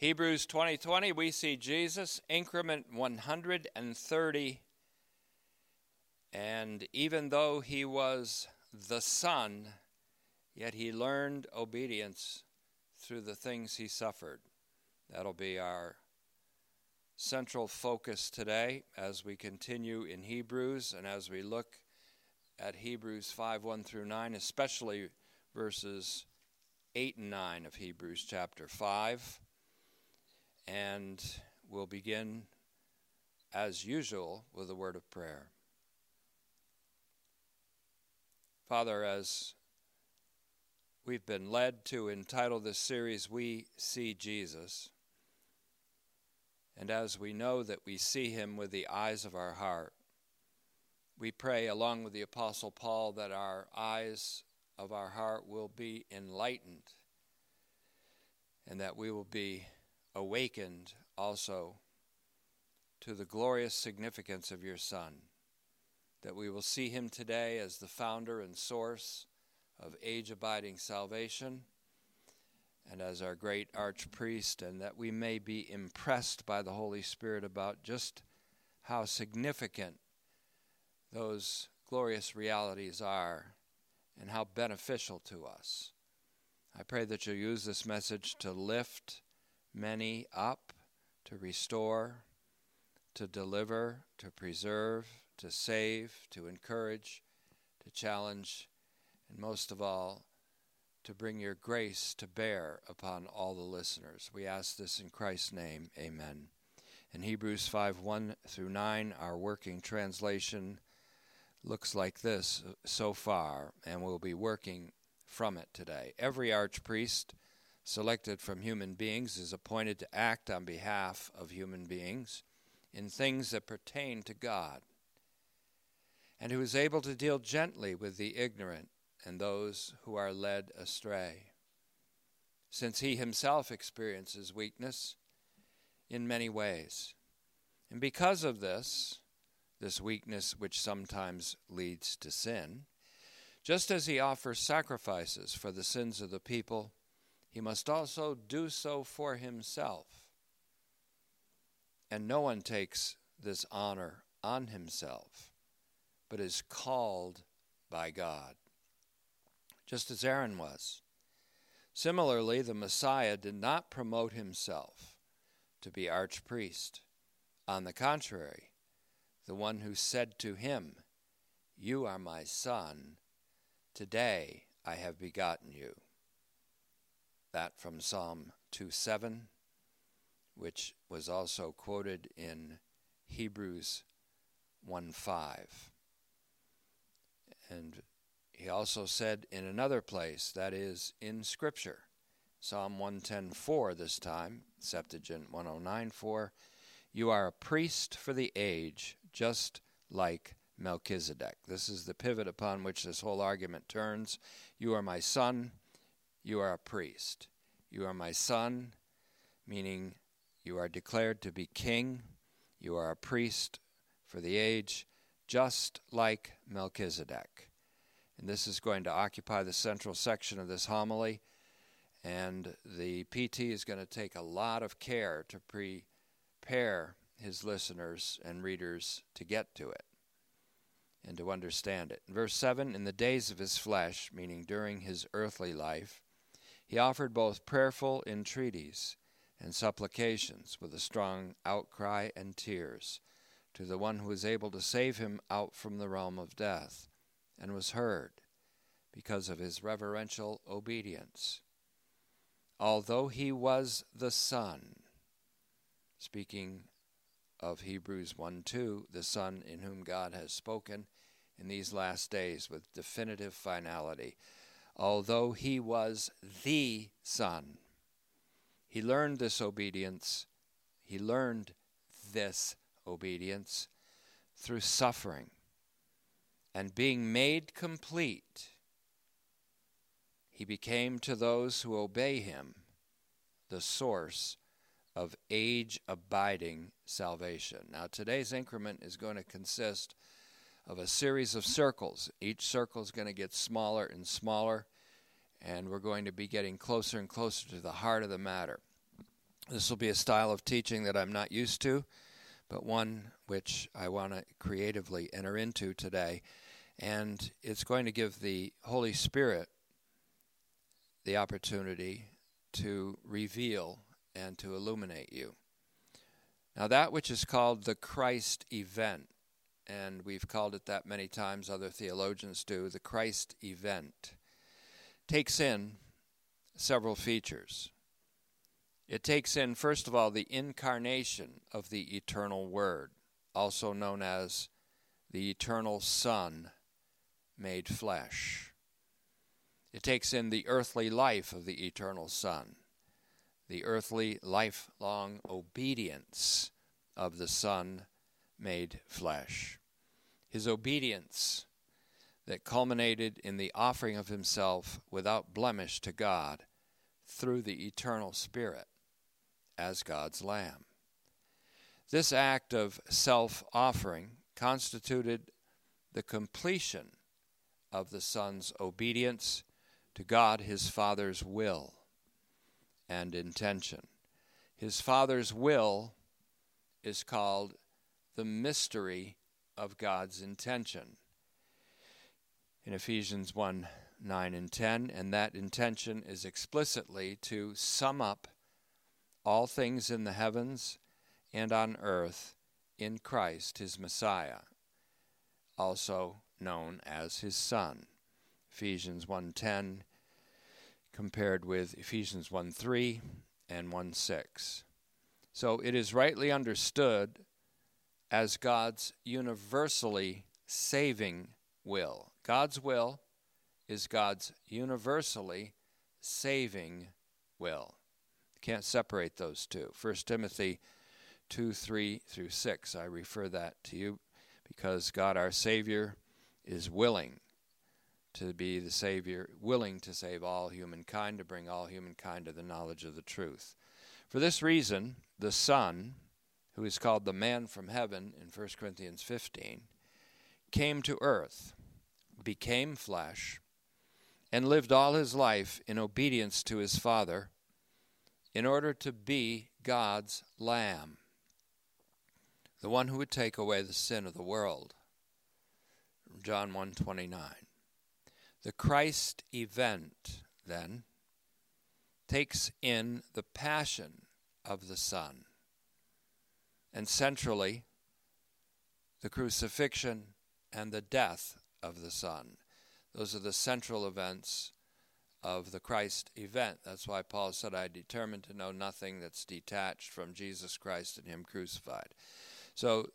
Hebrews 20:20, we see Jesus, increment 130, and even though he was the Son, yet he learned obedience through the things he suffered. That'll be our central focus today as we continue in Hebrews and as we look at Hebrews 5:1 through 9, especially verses 8 and 9 of Hebrews chapter 5. And we'll begin, as usual, with a word of prayer. Father, as we've been led to entitle this series, We See Jesus, and as we know that we see him with the eyes of our heart, we pray, along with the Apostle Paul, that our eyes of our heart will be enlightened and that we will be awakened also to the glorious significance of your Son, that we will see him today as the founder and source of age-abiding salvation and as our great archpriest, and that we may be impressed by the Holy Spirit about just how significant those glorious realities are and how beneficial to us. I pray that you'll use this message to lift many up, to restore, to deliver, to preserve, to save, to encourage, to challenge, and most of all, to bring your grace to bear upon all the listeners. We ask this in Christ's name, amen. In Hebrews 5:1 through 9, our working translation looks like this so far, and we'll be working from it today. Every archpriest selected from human beings is appointed to act on behalf of human beings in things that pertain to God, and who is able to deal gently with the ignorant and those who are led astray, since he himself experiences weakness in many ways. And because of this weakness which sometimes leads to sin, just as he offers sacrifices for the sins of the people, he must also do so for himself. And no one takes this honor on himself, but is called by God, just as Aaron was. Similarly, the Messiah did not promote himself to be archpriest. On the contrary, the one who said to him, "You are my son, today I have begotten you." That from Psalm 2:7, which was also quoted in Hebrews 1:5. And he also said in another place, that is in Scripture, Psalm 110:4 this time, Septuagint 109:4, "You are a priest for the age, just like Melchizedek." This is the pivot upon which this whole argument turns. You are my son, you are a priest. You are my son, meaning you are declared to be king. You are a priest for the age, just like Melchizedek. And this is going to occupy the central section of this homily, and the PT is going to take a lot of care to prepare his listeners and readers to get to it and to understand it. In verse 7, in the days of his flesh, meaning during his earthly life, he offered both prayerful entreaties and supplications with a strong outcry and tears to the one who was able to save him out from the realm of death, and was heard because of his reverential obedience. Although he was the Son, speaking of Hebrews 1:2, the Son in whom God has spoken in these last days with definitive finality. Although he was the Son, he learned this obedience. He learned this obedience through suffering, and being made complete, he became to those who obey him the source of age-abiding salvation. Now, today's increment is going to consist of a series of circles. Each circle is going to get smaller and smaller, and we're going to be getting closer and closer to the heart of the matter. This will be a style of teaching that I'm not used to, but one which I want to creatively enter into today. And it's going to give the Holy Spirit the opportunity to reveal and to illuminate you. Now, that which is called the Christ event, and we've called it that many times, other theologians do, the Christ event, takes in several features. It takes in, first of all, the incarnation of the eternal Word, also known as the eternal Son made flesh. It takes in the earthly life of the eternal Son, the earthly lifelong obedience of the Son made flesh, his obedience that culminated in the offering of himself without blemish to God through the eternal Spirit as God's Lamb. This act of self-offering constituted the completion of the Son's obedience to God, his Father's will and intention. His Father's will is called the mystery of God's intention in Ephesians 1, 9, and 10, and that intention is explicitly to sum up all things in the heavens and on earth in Christ, his Messiah, also known as his Son. Ephesians 1:10 compared with Ephesians 1:3 and 1:6. So it is rightly understood as God's universally saving will. God's will is God's universally saving will. You can't separate those two. 1 Timothy 2, 3 through 6. I refer that to you because God our Savior is willing to be the Savior, willing to save all humankind, to bring all humankind to the knowledge of the truth. For this reason, the Son, who is called the man from heaven in 1 Corinthians 15, came to earth, became flesh, and lived all his life in obedience to his Father in order to be God's Lamb, the one who would take away the sin of the world. John 1:29. The Christ event, then, takes in the passion of the Son, and centrally, the crucifixion and the death of the Son. Those are the central events of the Christ event. That's why Paul said, I determined to know nothing that's detached from Jesus Christ and him crucified. So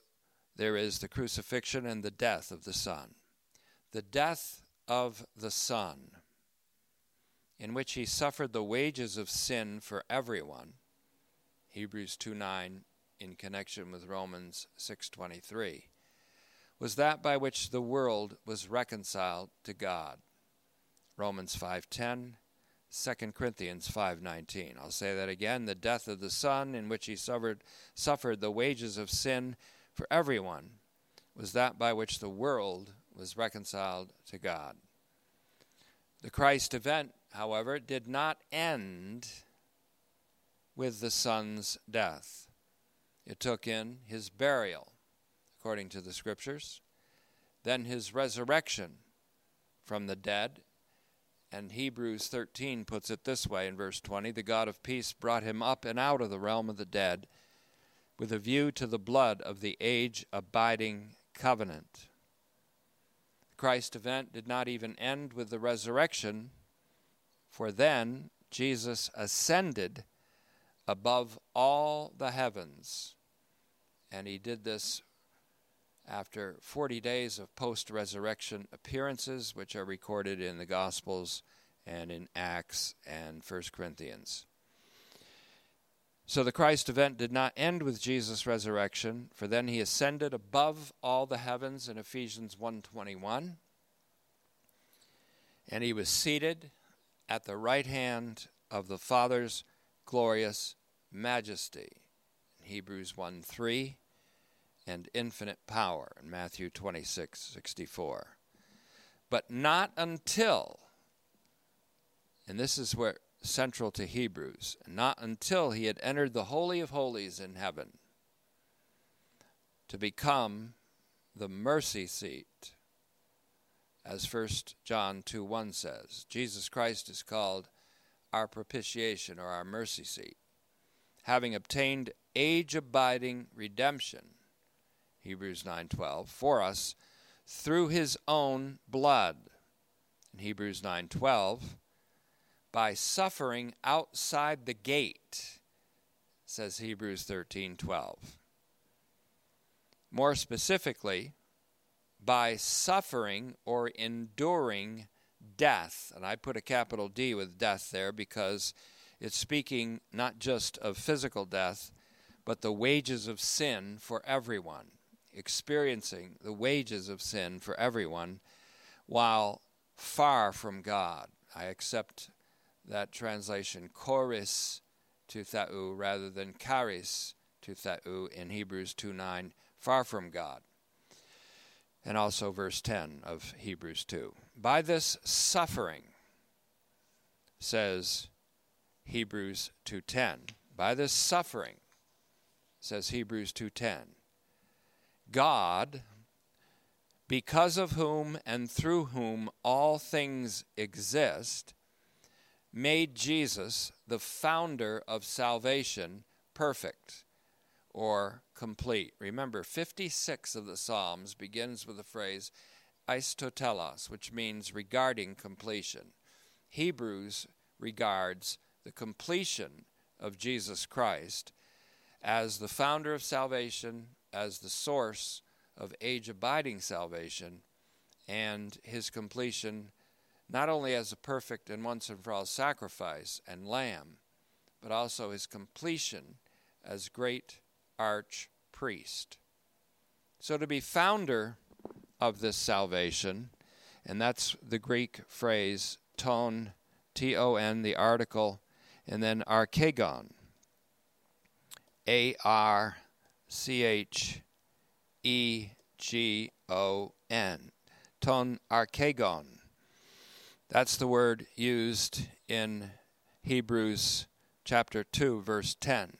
there is the crucifixion and the death of the Son. The death of the Son, in which he suffered the wages of sin for everyone, Hebrews 2:9 in connection with Romans 6:23, was that by which the world was reconciled to God. Romans 5:10, 2 Corinthians 5:19. I'll say that again. The death of the Son, in which he suffered the wages of sin for everyone, was that by which the world was reconciled to God. The Christ event, however, did not end with the Son's death. It took in his burial, according to the Scriptures, then his resurrection from the dead. And Hebrews 13 puts it this way in verse 20, the God of peace brought him up and out of the realm of the dead with a view to the blood of the age-abiding covenant. The Christ event did not even end with the resurrection, for then Jesus ascended above all the heavens. And he did this after 40 days of post-resurrection appearances, which are recorded in the Gospels and in Acts and 1 Corinthians. So the Christ event did not end with Jesus' resurrection, for then he ascended above all the heavens in Ephesians 1:21, and he was seated at the right hand of the Father's glorious majesty, in Hebrews 1:3, and infinite power in Matthew 26:64. But not until, and this is where central to Hebrews, not until he had entered the Holy of Holies in heaven to become the mercy seat, as 1 John 2:1 says. Jesus Christ is called our propitiation or our mercy seat. Having obtained age-abiding redemption, Hebrews 9:12, for us through his own blood, in Hebrews 9:12, by suffering outside the gate, says Hebrews 13:12. More specifically, by suffering or enduring death. And I put a capital D with death there because it's speaking not just of physical death, but the wages of sin for everyone, experiencing the wages of sin for everyone while far from God. I accept that translation, choris to theu, rather than charis to theu in Hebrews 2:9, far from God. And also verse 10 of Hebrews 2. By this suffering, says Hebrews 2:10. By this suffering, says Hebrews 2:10. God, because of whom and through whom all things exist, made Jesus, the founder of salvation, perfect or complete. Remember, 56 of the Psalms begins with the phrase eistotelos, which means regarding completion. Hebrews regards the completion of Jesus Christ as the founder of salvation, as the source of age-abiding salvation, and his completion not only as a perfect and once and for all sacrifice and lamb, but also his completion as great arch priest. So to be founder of this salvation, and that's the Greek phrase ton, T-O-N, the article, and then archegon, A-R-C-H-E-G-O-N, ton archegon. That's the word used in Hebrews chapter 2, verse 10.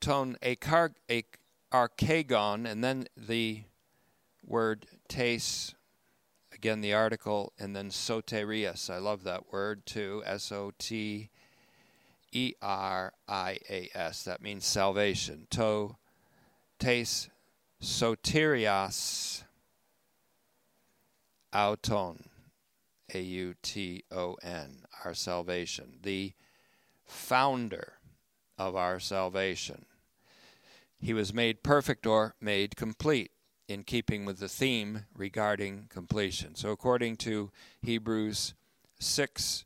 Ton archegon, and then the word tes, again the article, and then soterias. I love that word too, S-O-T-E-R-I-A-S. That means salvation. To tes soterias auton. A-U-T-O-N, our salvation, the founder of our salvation. He was made perfect or made complete in keeping with the theme regarding completion. So according to Hebrews 6,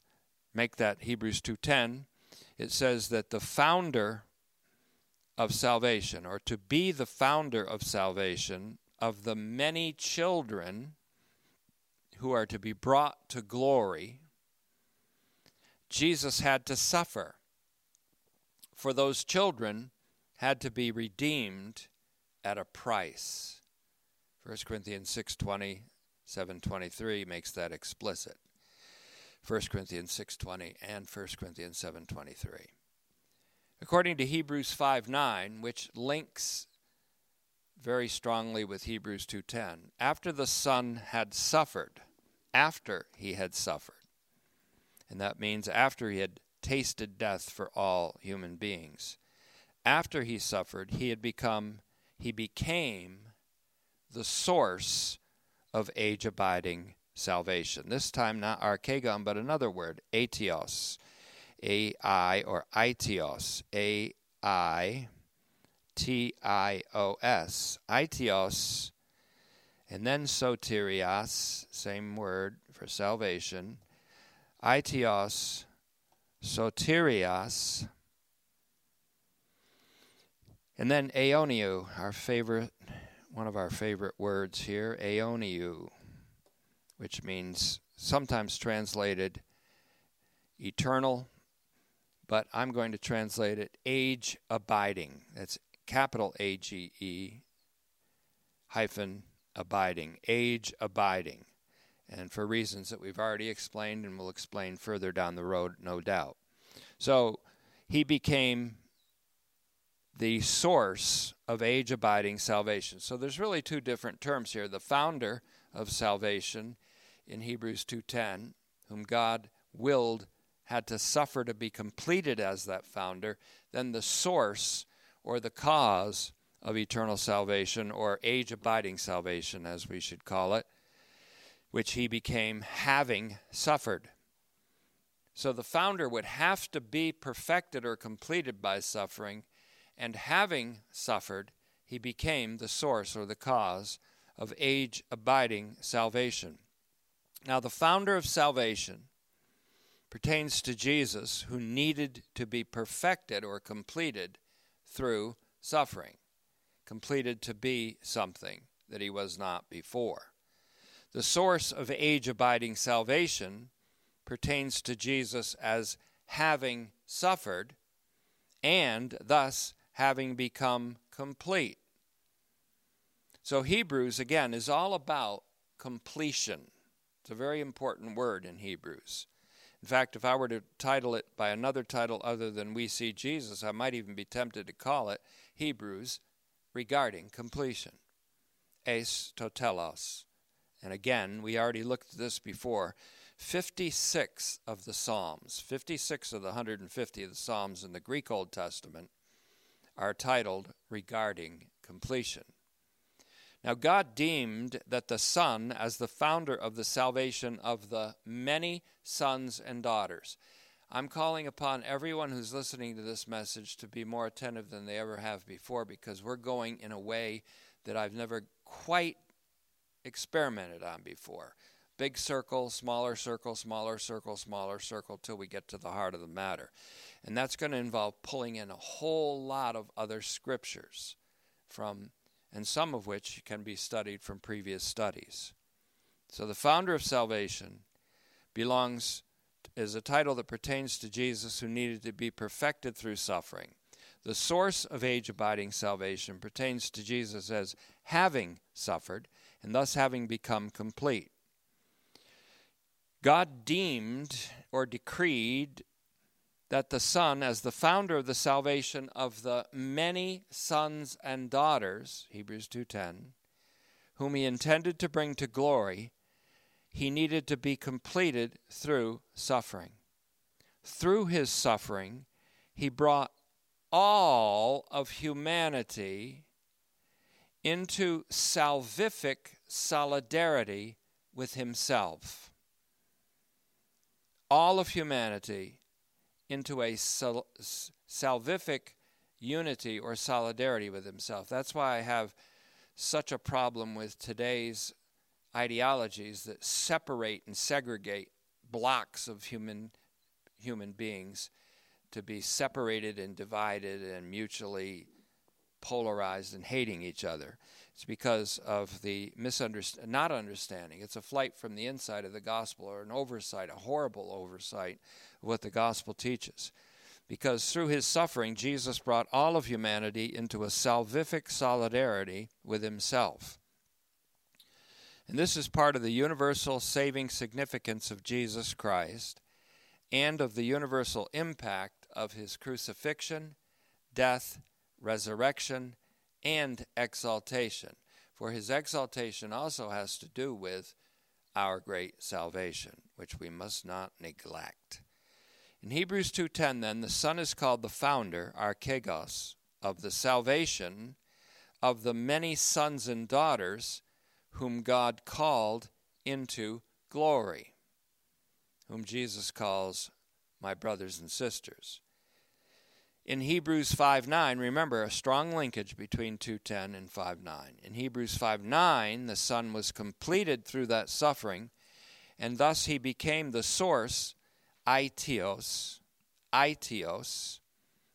make that Hebrews 2:10, it says that the founder of salvation, or to be the founder of salvation, of the many children who are to be brought to glory, Jesus had to suffer. For those children had to be redeemed at a price. 1 Corinthians 6:20, 7:23 makes that explicit. 1 Corinthians 6:20 and 1 Corinthians 7:23. According to Hebrews 5:9, which links very strongly with Hebrews 2:10, after the Son had suffered, after he had suffered. And that means after he had tasted death for all human beings. After he suffered, he became the source of age-abiding salvation. This time not archegon, but another word, aitios, A-I or aitios, A-I-T-I-O-S, aitios, and then soterias, same word for salvation, aitios, soterias, and then aioniu, one of our favorite words here, aioniu, which means, sometimes translated eternal, but I'm going to translate it age-abiding. That's capital A-G-E hyphen abiding, age-abiding. And for reasons that we've already explained and will explain further down the road, no doubt. So he became the source of age-abiding salvation. So there's really two different terms here. The founder of salvation in Hebrews 2:10, whom God willed had to suffer to be completed as that founder, then the source or the cause of eternal salvation, or age-abiding salvation, as we should call it, which he became having suffered. So the founder would have to be perfected or completed by suffering, and having suffered, he became the source or the cause of age-abiding salvation. Now, the founder of salvation pertains to Jesus, who needed to be perfected or completed through suffering, completed to be something that he was not before. The source of age-abiding salvation pertains to Jesus as having suffered and thus having become complete. So Hebrews, again, is all about completion. It's a very important word in Hebrews. In fact, if I were to title it by another title other than We See Jesus, I might even be tempted to call it Hebrews Regarding Completion, Eis Totelos. And again, we already looked at this before. 56 of the Psalms, 56 of the 150 of the Psalms in the Greek Old Testament are titled Regarding Completion. Now, God deemed that the Son as the founder of the salvation of the many sons and daughters. I'm calling upon everyone who's listening to this message to be more attentive than they ever have before, because we're going in a way that I've never quite experimented on before. Big circle, smaller circle, smaller circle, smaller circle, till we get to the heart of the matter. And that's going to involve pulling in a whole lot of other scriptures, and some of which can be studied from previous studies. So the founder of salvation is a title that pertains to Jesus, who needed to be perfected through suffering. The source of age-abiding salvation pertains to Jesus as having suffered and thus having become complete. God deemed or decreed that the Son, as the founder of the salvation of the many sons and daughters, Hebrews 2:10, whom he intended to bring to glory, he needed to be completed through suffering. Through his suffering, he brought all of humanity into salvific solidarity with himself. All of humanity into a salvific unity or solidarity with himself. That's why I have such a problem with today's ideologies that separate and segregate blocks of human beings to be separated and divided and mutually polarized and hating each other. It's because of the not understanding. It's a flight from the inside of the gospel, or an oversight, a horrible oversight of what the gospel teaches. Because through his suffering, Jesus brought all of humanity into a salvific solidarity with himself. And this is part of the universal saving significance of Jesus Christ and of the universal impact of his crucifixion, death, resurrection, and exaltation, for his exaltation also has to do with our great salvation, which we must not neglect. In Hebrews 2:10, then, the Son is called the founder, archegos, of the salvation of the many sons and daughters whom God called into glory, whom Jesus calls my brothers and sisters. In Hebrews 5:9, remember, a strong linkage between 2:10 and 5:9. In Hebrews 5:9, the Son was completed through that suffering, and thus he became the source, aitios,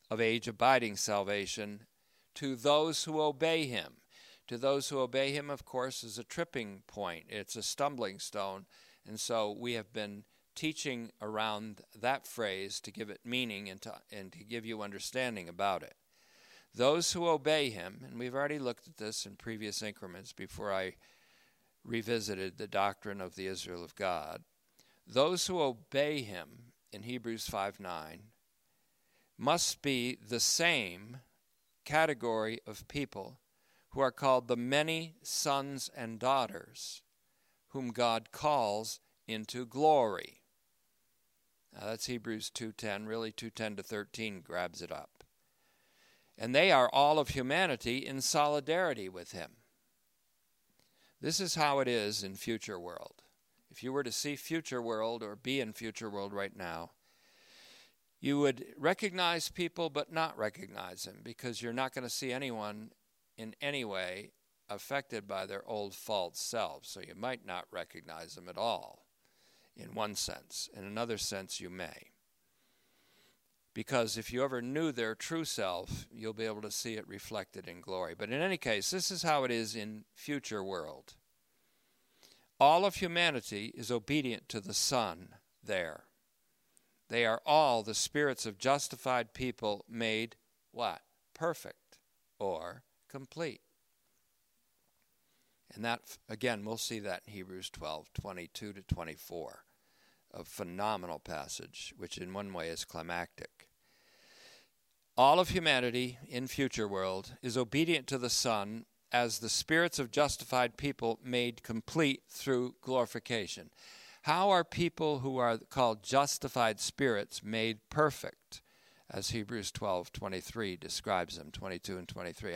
of age-abiding salvation to those who obey him. To those who obey him, of course, is a tripping point. It's a stumbling stone, and so we have been teaching around that phrase to give it meaning and to give you understanding about it. Those who obey him, and we've already looked at this in previous increments before I revisited the doctrine of the Israel of God. Those who obey him in Hebrews 5:9 must be the same category of people who are called the many sons and daughters whom God calls into glory. Now that's Hebrews 2:10, really 2:10 to 13 grabs it up. And they are all of humanity in solidarity with him. This is how it is in Future World. If you were to see Future World or be in Future World right now, you would recognize people but not recognize them, because you're not going to see anyone in any way affected by their old false selves. So you might not recognize them at all in one sense. In another sense, you may. Because if you ever knew their true self, you'll be able to see it reflected in glory. But in any case, this is how it is in Future World. All of humanity is obedient to the Son there. They are all the spirits of justified people made what? Perfect or complete. And that, again, we'll see that in Hebrews 12, 22 to 24, a phenomenal passage, which in one way is climactic. All of humanity in Future World is obedient to the Son as the spirits of justified people made complete through glorification. How are people who are called justified spirits made perfect, as Hebrews 12:23 describes them, 22 and 23?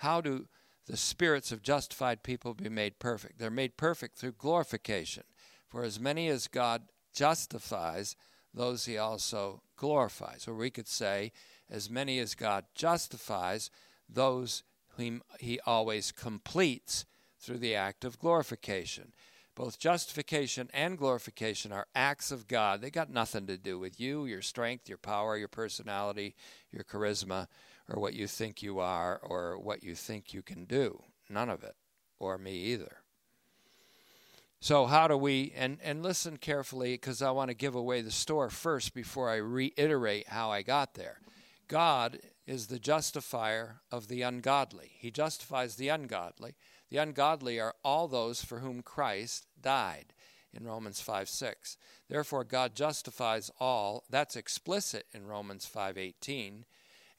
How do the spirits of justified people be made perfect? They're made perfect through glorification. For as many as God justifies, those he also glorifies. Or we could say, as many as God justifies, those whom he always completes through the act of glorification. Both justification and glorification are acts of God. They got nothing to do with you, your strength, your power, your personality, your charisma, or what you think you are, or what you think you can do. None of it, or me either. So how do we, and listen carefully, because I want to give away the store first before I reiterate how I got there. God is the justifier of the ungodly. He justifies the ungodly. The ungodly are all those for whom Christ died in Romans 5:6. Therefore, God justifies all. That's explicit in Romans 5:18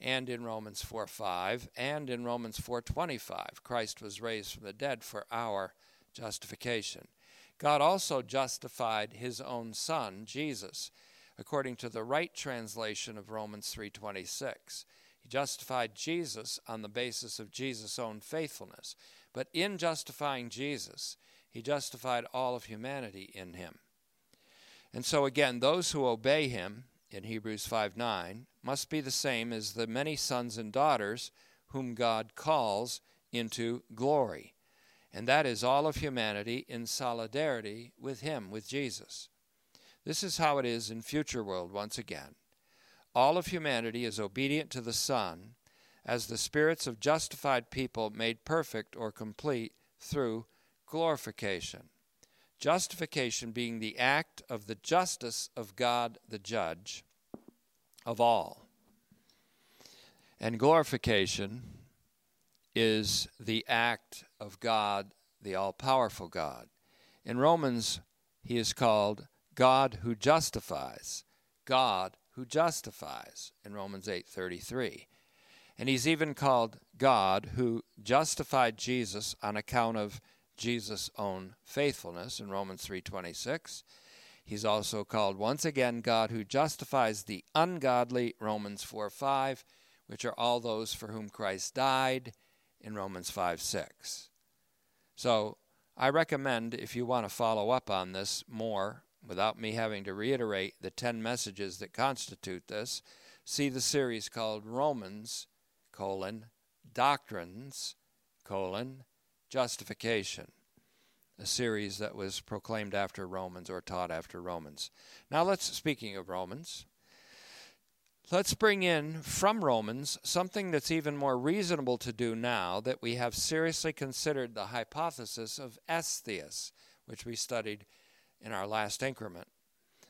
and in Romans 4:5 and in Romans 4:25. Christ was raised from the dead for our justification. God also justified his own Son, Jesus, according to the right translation of Romans 3:26. He justified Jesus on the basis of Jesus' own faithfulness. But in justifying Jesus, he justified all of humanity in him. And so again, those who obey him, in Hebrews 5:9, must be the same as the many sons and daughters whom God calls into glory. And that is all of humanity in solidarity with him, with Jesus. This is how it is in Future World once again. All of humanity is obedient to the Son as the spirits of justified people made perfect or complete through glorification. Justification being the act of the justice of God the judge of all. And glorification is the act of God, the all-powerful God. In Romans, he is called God who justifies. God who justifies in Romans 8:33. And he's even called God who justified Jesus on account of Jesus' own faithfulness in Romans 3:26. He's also called once again God who justifies the ungodly, Romans 4:5, which are all those for whom Christ died in Romans 5:6. So I recommend, if you want to follow up on this more without me having to reiterate the 10 messages that constitute this, see the series called Romans Doctrines, Justification, a series that was proclaimed after Romans or taught after Romans. Now speaking of Romans, let's bring in from Romans something that's even more reasonable to do now that we have seriously considered the hypothesis of aestheus, which we studied in our last increment.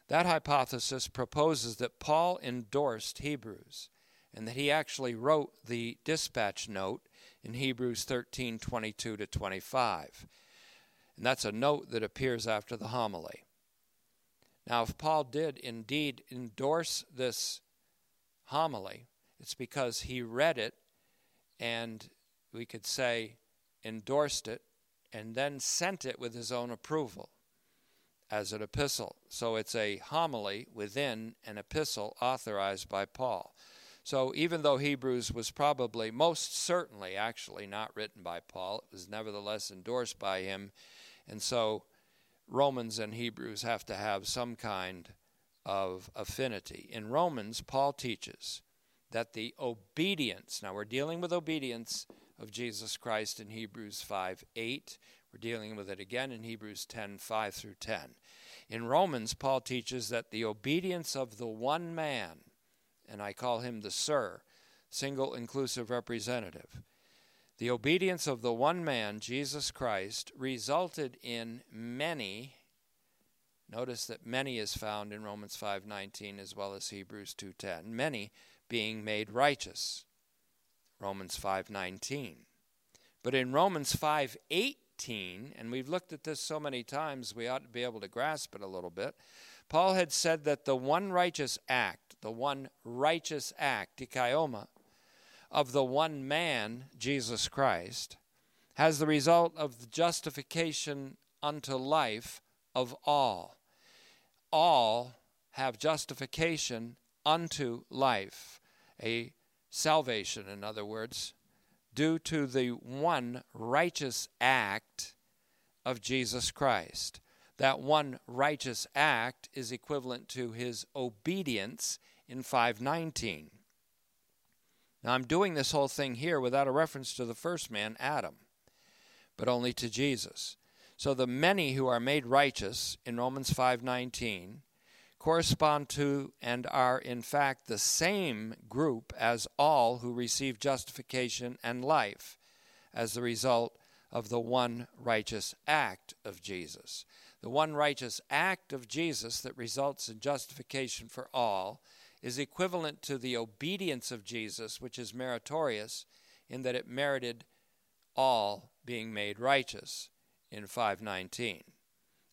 That hypothesis proposes that Paul endorsed Hebrews, and that he actually wrote the dispatch note in Hebrews 13:22 to 25. And that's a note that appears after the homily. Now, if Paul did indeed endorse this homily. It's because he read it and we could say endorsed it and then sent it with his own approval as an epistle. So it's a homily within an epistle authorized by Paul. So even though Hebrews was probably, most certainly actually, not written by Paul, it was nevertheless endorsed by him. And so Romans and Hebrews have to have some kind of affinity. In Romans, Paul teaches that the obedience, now we're dealing with obedience of Jesus Christ in Hebrews 5:8. We're dealing with it again in Hebrews 10:5 through 10. In Romans, Paul teaches that the obedience of the one man, and I call him the Sir, single inclusive representative. The obedience of the one man, Jesus Christ, resulted in many. Notice that many is found in Romans 5:19 as well as Hebrews 2:10. Many being made righteous, Romans 5:19. But in Romans 5:18, and we've looked at this so many times, we ought to be able to grasp it a little bit. Paul had said that the one righteous act, dikaioma, of the one man, Jesus Christ, has the result of the justification unto life of all. All have justification unto life, a salvation, in other words, due to the one righteous act of Jesus Christ. That one righteous act is equivalent to his obedience in 5:19. Now, I'm doing this whole thing here without a reference to the first man, Adam, but only to Jesus. So the many who are made righteous in Romans 5:19 correspond to and are in fact the same group as all who receive justification and life as the result of the one righteous act of Jesus. The one righteous act of Jesus that results in justification for all is equivalent to the obedience of Jesus, which is meritorious in that it merited all being made righteous in 5:19.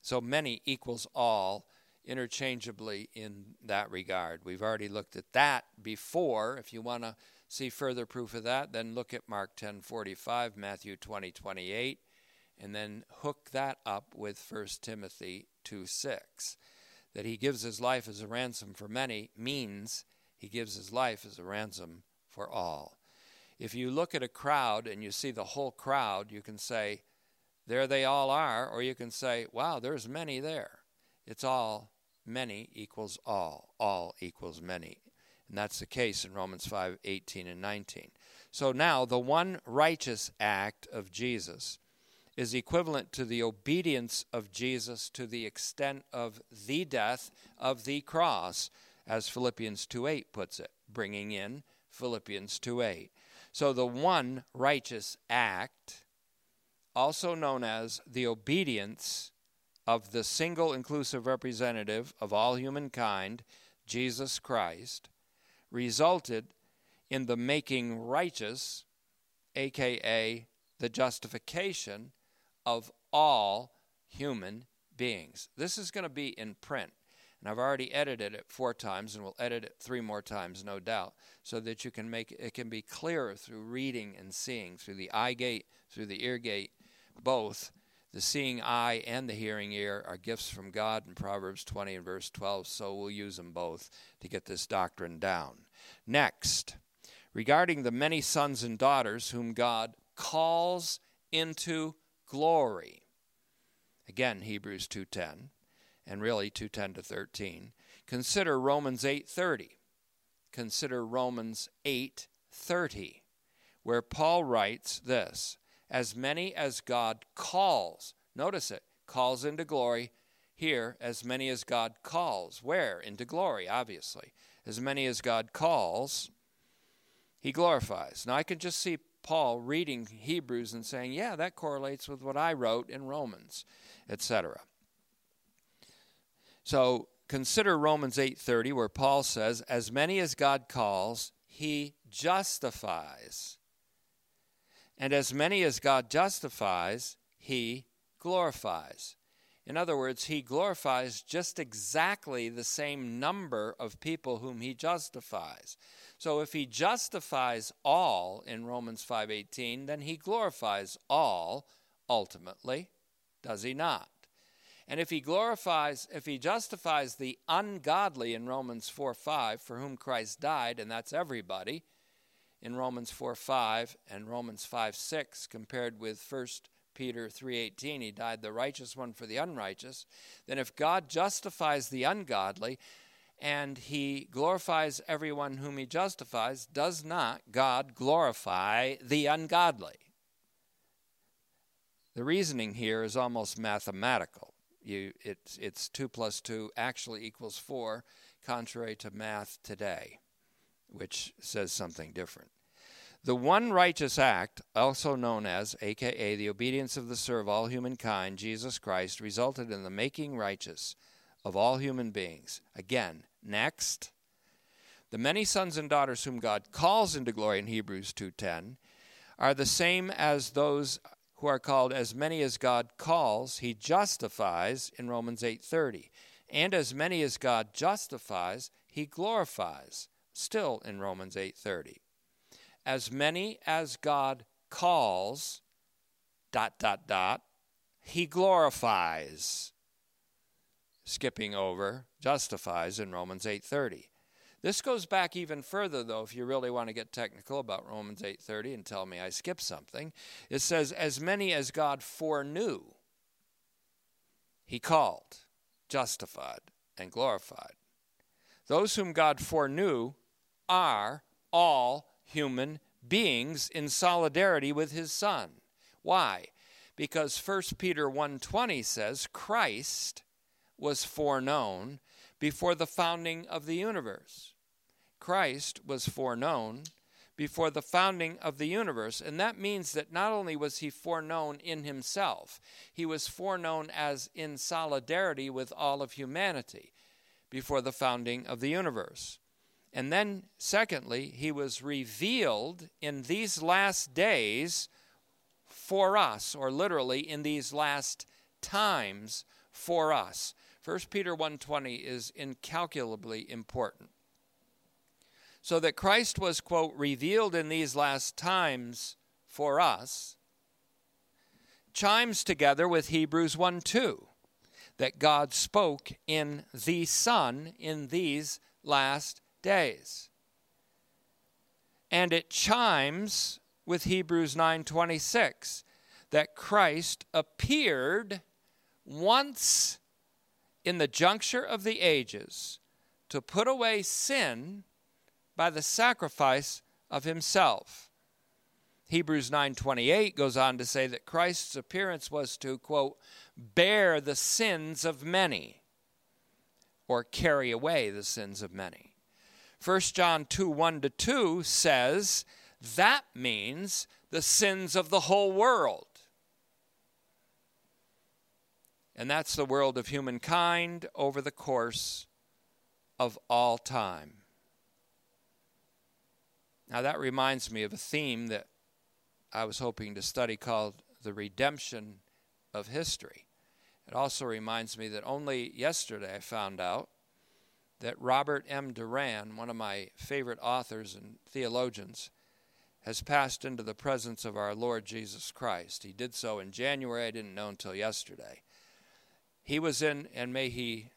So many equals all interchangeably in that regard. We've already looked at that before. If you want to see further proof of that, then look at Mark 10:45, Matthew 20:28, and then hook that up with 1 Timothy 2:6. That he gives his life as a ransom for many means he gives his life as a ransom for all. If you look at a crowd and you see the whole crowd, you can say, there they all are, or you can say, wow, there's many there. It's all, many equals all equals many. And that's the case in Romans 5:18 and 19. So now the one righteous act of Jesus is equivalent to the obedience of Jesus to the extent of the death of the cross, as Philippians 2:8 puts it, bringing in Philippians 2:8. So the one righteous act, also known as the obedience of the single inclusive representative of all humankind, Jesus Christ, resulted in the making righteous, a.k.a. the justification of all human beings. This is going to be in print, and I've already edited it 4 times, and we'll edit it 3 more times, no doubt, so that you can make it can be clearer through reading and seeing, through the eye gate, through the ear gate. Both the seeing eye and the hearing ear are gifts from God in Proverbs 20 and verse 12, so we'll use them both to get this doctrine down. Next, regarding the many sons and daughters whom God calls into glory. Again, Hebrews 2:10, and really 2:10 to 13. Consider Romans 8:30. Consider Romans 8:30, where Paul writes this, as many as God calls, notice it, calls into glory. Here, as many as God calls. Where? Into glory, obviously. As many as God calls, he glorifies. Now, I can just see Paul reading Hebrews and saying, yeah, that correlates with what I wrote in Romans, etc. So consider Romans 8:30, where Paul says, as many as God calls, he justifies. And as many as God justifies, he glorifies. In other words, he glorifies just exactly the same number of people whom he justifies. So if he justifies all in Romans 5:18, then he glorifies all ultimately, does he not? And if he justifies the ungodly in Romans 4:5, for whom Christ died, and that's everybody, in Romans 4:5 and Romans 5:6, compared with 1 Peter 3:18, he died the righteous one for the unrighteous, then if God justifies the ungodly and he glorifies everyone whom he justifies, does not God glorify the ungodly? The reasoning here is almost mathematical. It's 2 plus 2 actually equals 4, contrary to math today, which says something different. The one righteous act, also known as, a.k.a. the obedience of the Son of all humankind, Jesus Christ, resulted in the making righteous of all human beings. Again, next, the many sons and daughters whom God calls into glory in Hebrews 2:10 are the same as those who are called, as many as God calls, he justifies in Romans 8:30. And as many as God justifies, he glorifies, still in Romans 8:30. As many as God calls, ... he glorifies, skipping over, justifies in Romans 8:30. This goes back even further, though, if you really want to get technical about Romans 8:30 and tell me I skipped something. It says, as many as God foreknew, he called, justified, and glorified. Those whom God foreknew are all human beings in solidarity with his Son. Why? Because 1 Peter 1:20 says, Christ was foreknown before the founding of the universe. Christ was foreknown before the founding of the universe, and that means that not only was he foreknown in himself, he was foreknown as in solidarity with all of humanity before the founding of the universe. And then, secondly, he was revealed in these last days for us, or literally in these last times for us. 1 Peter 1:20 is incalculably important. So that Christ was, quote, revealed in these last times for us, chimes together with Hebrews 1:2, that God spoke in the Son in these last days. And it chimes with Hebrews 9:26, that Christ appeared once in the juncture of the ages, to put away sin by the sacrifice of himself. Hebrews 9:28 goes on to say that Christ's appearance was to, quote, bear the sins of many, or carry away the sins of many. 1 John 2:1-2 says that means the sins of the whole world. And that's the world of humankind over the course of all time. Now that reminds me of a theme that I was hoping to study called the Redemption of History. It also reminds me that only yesterday I found out that Robert M. Doran, one of my favorite authors and theologians, has passed into the presence of our Lord Jesus Christ. He did so in January. I didn't know until yesterday. He was in, and may he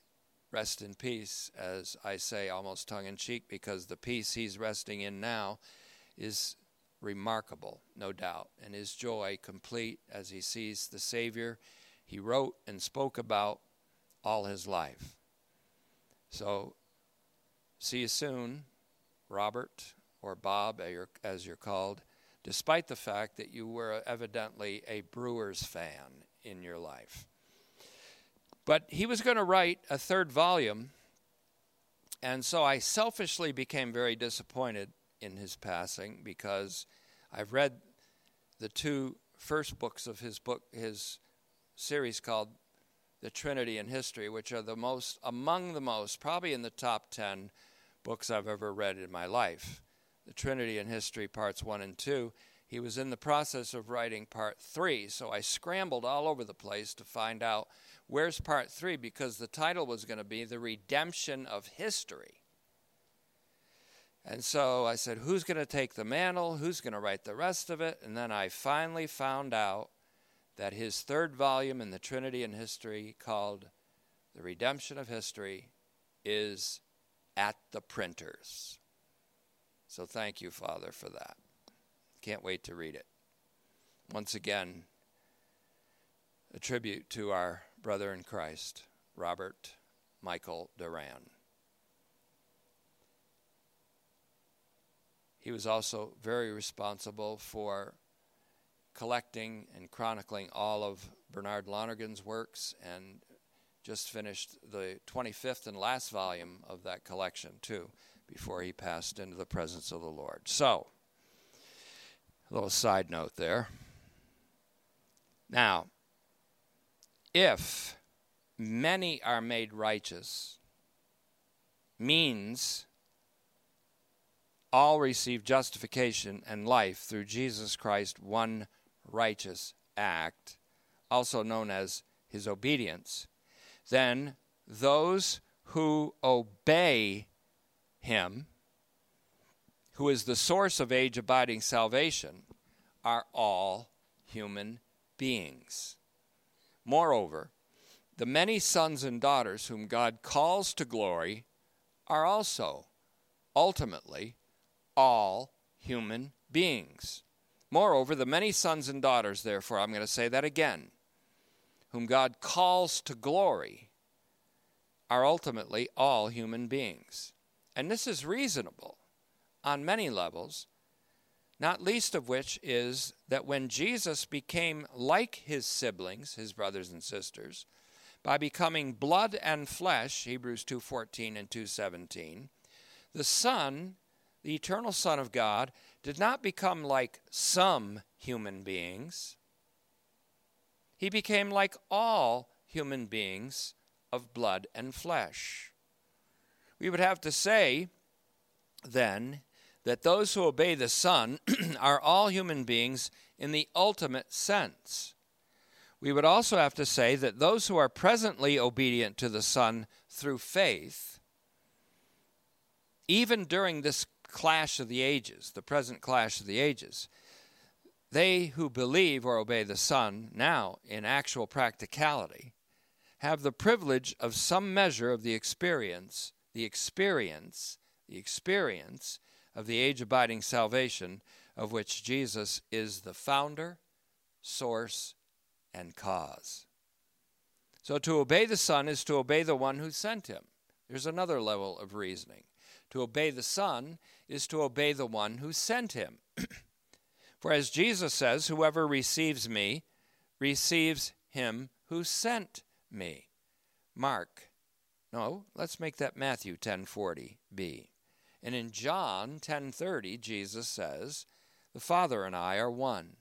rest in peace, as I say almost tongue-in-cheek, because the peace he's resting in now is remarkable, no doubt, and his joy complete as he sees the Savior he wrote and spoke about all his life. So, see you soon, Robert, or Bob, as you're called, despite the fact that you were evidently a Brewers fan in your life. But he was going to write a third volume, and so I selfishly became very disappointed in his passing, because I've read the two first books of his book, his series called The Trinity and History, which are among the most, probably in the top 10 books I've ever read in my life. The Trinity and History, parts 1 and 2. He was in the process of writing part 3, so I scrambled all over the place to find out where's part 3, because the title was going to be The Redemption of History. And so I said, who's going to take the mantle? Who's going to write the rest of it? And then I finally found out that his third volume in the Trinity and History, called The Redemption of History, is at the printers. So thank you, Father, for that. Can't wait to read it. Once again, a tribute to our brother in Christ, Robert Michael Doran. He was also very responsible for collecting and chronicling all of Bernard Lonergan's works, and just finished the 25th and last volume of that collection, too, before he passed into the presence of the Lord. So, a little side note there. Now, if many are made righteous means all receive justification and life through Jesus Christ, one righteous act, also known as his obedience, then those who obey him, who is the source of age-abiding salvation, are all human beings. Moreover, the many sons and daughters whom God calls to glory are also, ultimately, all human beings. Moreover, the many sons and daughters, therefore, I'm going to say that again, whom God calls to glory are ultimately all human beings. And this is reasonable on many levels, not least of which is that when Jesus became like his siblings, his brothers and sisters, by becoming blood and flesh, Hebrews 2:14 and 2:17, the Son, the eternal Son of God, did not become like some human beings. He became like all human beings of blood and flesh. We would have to say, then, that those who obey the Son are all human beings in the ultimate sense. We would also have to say that those who are presently obedient to the Son through faith, even during this clash of the ages, the present clash of the ages, they who believe or obey the Son now in actual practicality have the privilege of some measure of the experience of the age-abiding salvation of which Jesus is the founder, source, and cause. So to obey the Son is to obey the one who sent him. There's another level of reasoning. To obey the Son is to obey the one who sent him. For as Jesus says, whoever receives me receives him who sent me. Let's make that Matthew 10:40b. And in John 10:30, Jesus says, the Father and I are one.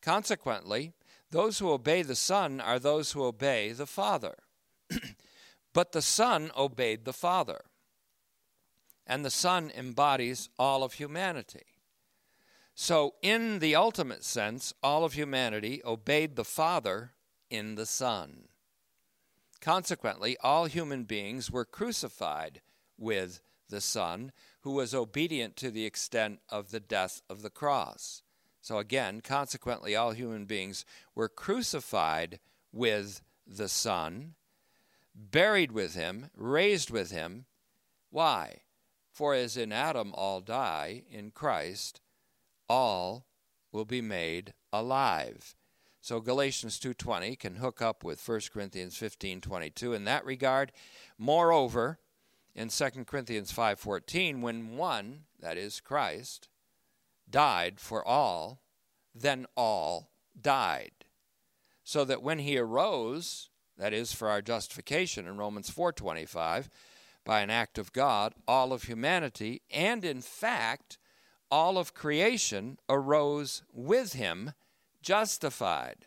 Consequently, those who obey the Son are those who obey the Father. But the Son obeyed the Father, and the Son embodies all of humanity. So in the ultimate sense, all of humanity obeyed the Father in the Son. Consequently, all human beings were crucified with the Son, who was obedient to the extent of the death of the cross. So again, consequently, all human beings were crucified with the Son, buried with him, raised with him. Why? For as in Adam all die, in Christ all will be made alive. So Galatians 2:20 can hook up with 1 Corinthians 15:22 in that regard. Moreover, in 2 Corinthians 5:14, when one, that is Christ, died for all, then all died. So that when he arose, that is for our justification in Romans 4:25, by an act of God, all of humanity, and in fact, all of creation arose with him, justified,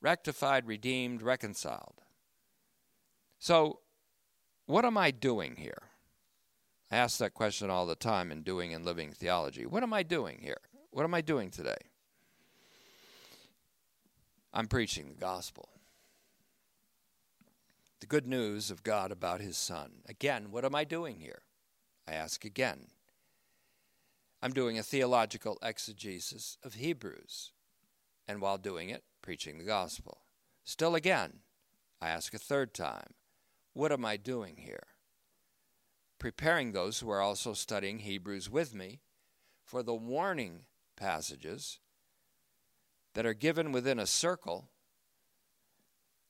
rectified, redeemed, reconciled. So, what am I doing here? I ask that question all the time in doing and living theology. What am I doing here? What am I doing today? I'm preaching the gospel. The good news of God about his son. Again, what am I doing here? I ask again. I'm doing a theological exegesis of Hebrews. And while doing it, preaching the gospel. Still again, I ask a third time, what am I doing here? Preparing those who are also studying Hebrews with me for the warning passages that are given within a circle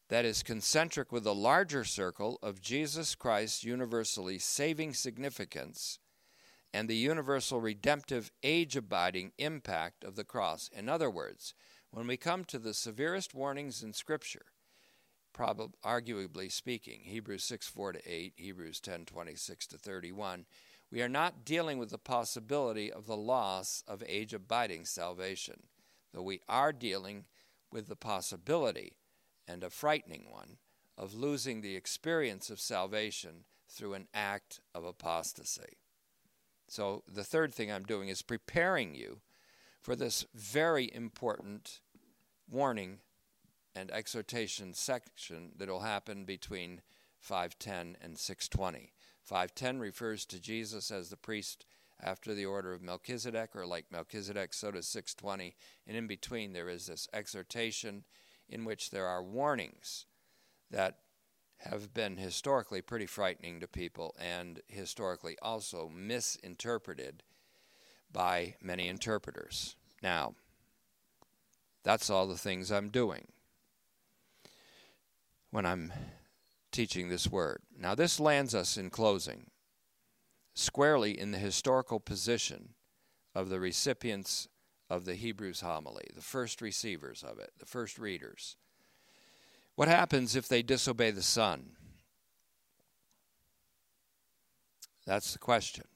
that is concentric with the larger circle of Jesus Christ's universally saving significance and the universal redemptive age-abiding impact of the cross. In other words, when we come to the severest warnings in Scripture, arguably speaking, Hebrews 6:4-8, Hebrews 10:26-31, we are not dealing with the possibility of the loss of age-abiding salvation, though we are dealing with the possibility, and a frightening one, of losing the experience of salvation through an act of apostasy. So the third thing I'm doing is preparing you for this very important warning and exhortation section that will happen between 5:10 and 6:20. 5:10 refers to Jesus as the priest after the order of Melchizedek, or like Melchizedek, so does 6:20. And in between there is this exhortation in which there are warnings that have been historically pretty frightening to people and historically also misinterpreted by many interpreters. Now, that's all the things I'm doing when I'm teaching this word. Now, this lands us in closing squarely in the historical position of the recipients of the Hebrews homily, the first receivers of it, the first readers. What happens if they disobey the Son? That's the question.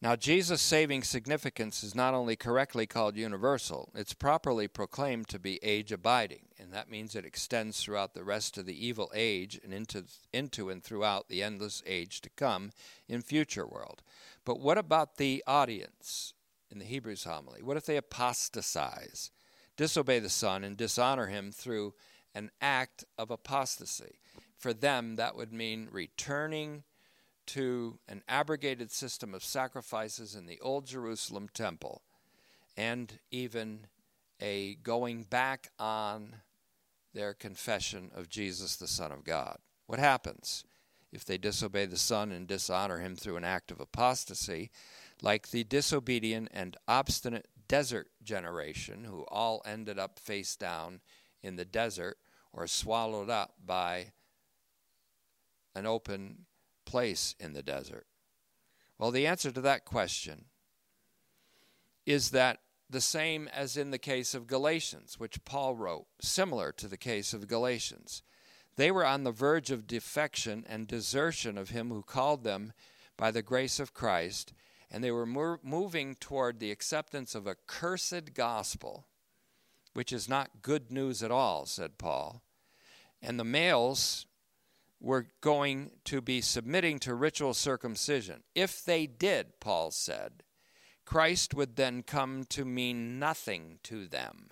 Now, Jesus' saving significance is not only correctly called universal, it's properly proclaimed to be age-abiding, and that means it extends throughout the rest of the evil age and into and throughout the endless age to come in future world. But what about the audience in the Hebrews homily? What if they apostatize, disobey the Son, and dishonor him through an act of apostasy? For them, that would mean returning to an abrogated system of sacrifices in the old Jerusalem temple, and even a going back on their confession of Jesus, the Son of God. What happens if they disobey the Son and dishonor him through an act of apostasy, like the disobedient and obstinate desert generation who all ended up face down in the desert or swallowed up by an open place in the desert? Well, the answer to that question is that the same as in the case of Galatians, which Paul wrote, similar to the case of Galatians. They were on the verge of defection and desertion of him who called them by the grace of Christ, and they were moving toward the acceptance of a cursed gospel, which is not good news at all, said Paul. And the males were going to be submitting to ritual circumcision. If they did, Paul said, Christ would then come to mean nothing to them.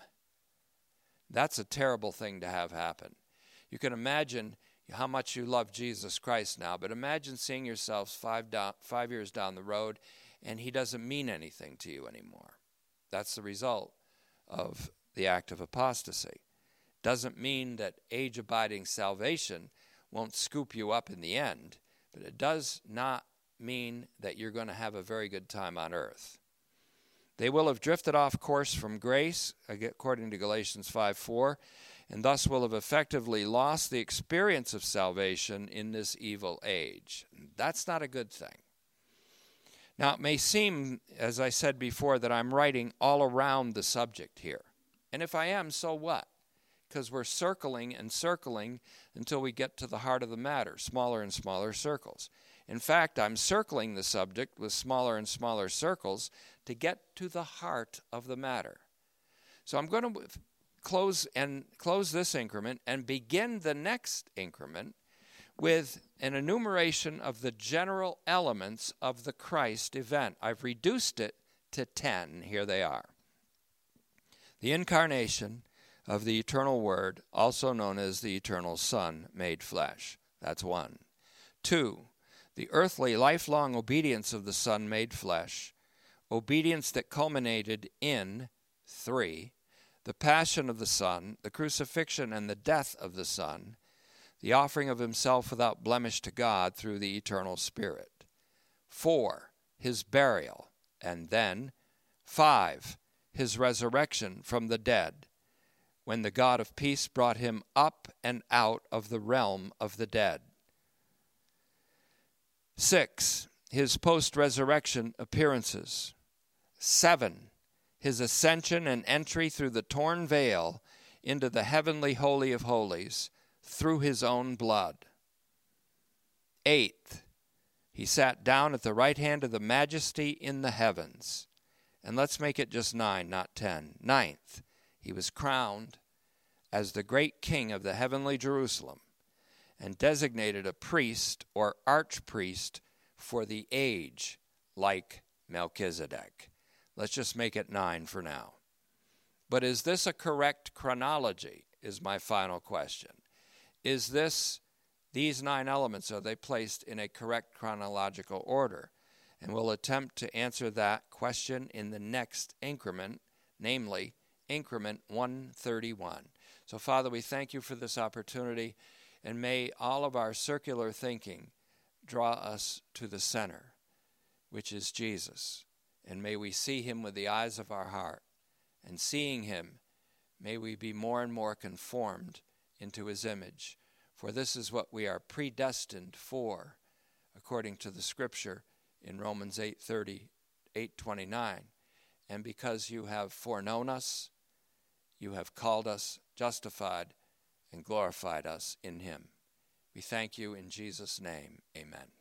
That's a terrible thing to have happen. You can imagine how much you love Jesus Christ now, but imagine seeing yourselves 5 years down the road and he doesn't mean anything to you anymore. That's the result of the act of apostasy. Doesn't mean that age-abiding salvation won't scoop you up in the end, but it does not mean that you're going to have a very good time on earth. They will have drifted off course from grace, according to Galatians 5:4, and thus will have effectively lost the experience of salvation in this evil age. That's not a good thing. Now, it may seem, as I said before, that I'm writing all around the subject here. And if I am, so what? Because we're circling and circling until we get to the heart of the matter, smaller and smaller circles. In fact, I'm circling the subject with smaller and smaller circles to get to the heart of the matter. So I'm going to close this increment and begin the next increment with an enumeration of the general elements of the Christ event. I've reduced it to 10. Here they are. The incarnation of the eternal Word, also known as the eternal Son, made flesh. That's one. 2, the earthly, lifelong obedience of the Son made flesh, obedience that culminated in, 3, the passion of the Son, the crucifixion and the death of the Son, the offering of himself without blemish to God through the eternal Spirit. 4, his burial, and then 5, his resurrection from the dead, when the God of peace brought him up and out of the realm of the dead. 6, his post-resurrection appearances. 7, his ascension and entry through the torn veil into the heavenly holy of holies through his own blood. 8, he sat down at the right hand of the majesty in the heavens. And let's make it just 9, not 10. 9th, he was crowned as the great king of the heavenly Jerusalem and designated a priest or archpriest for the age, like Melchizedek. Let's just make it 9 for now. But is this a correct chronology, is my final question. Is this, these 9 elements, are they placed in a correct chronological order? And we'll attempt to answer that question in the next increment, namely increment 131. So, Father, we thank you for this opportunity. And may all of our circular thinking draw us to the center, which is Jesus. And may we see him with the eyes of our heart. And seeing him, may we be more and more conformed into his image. For this is what we are predestined for, according to the scripture in Romans 8:30, 8:29. And because you have foreknown us, you have called us, justified, and glorified us in him. We thank you in Jesus' name. Amen.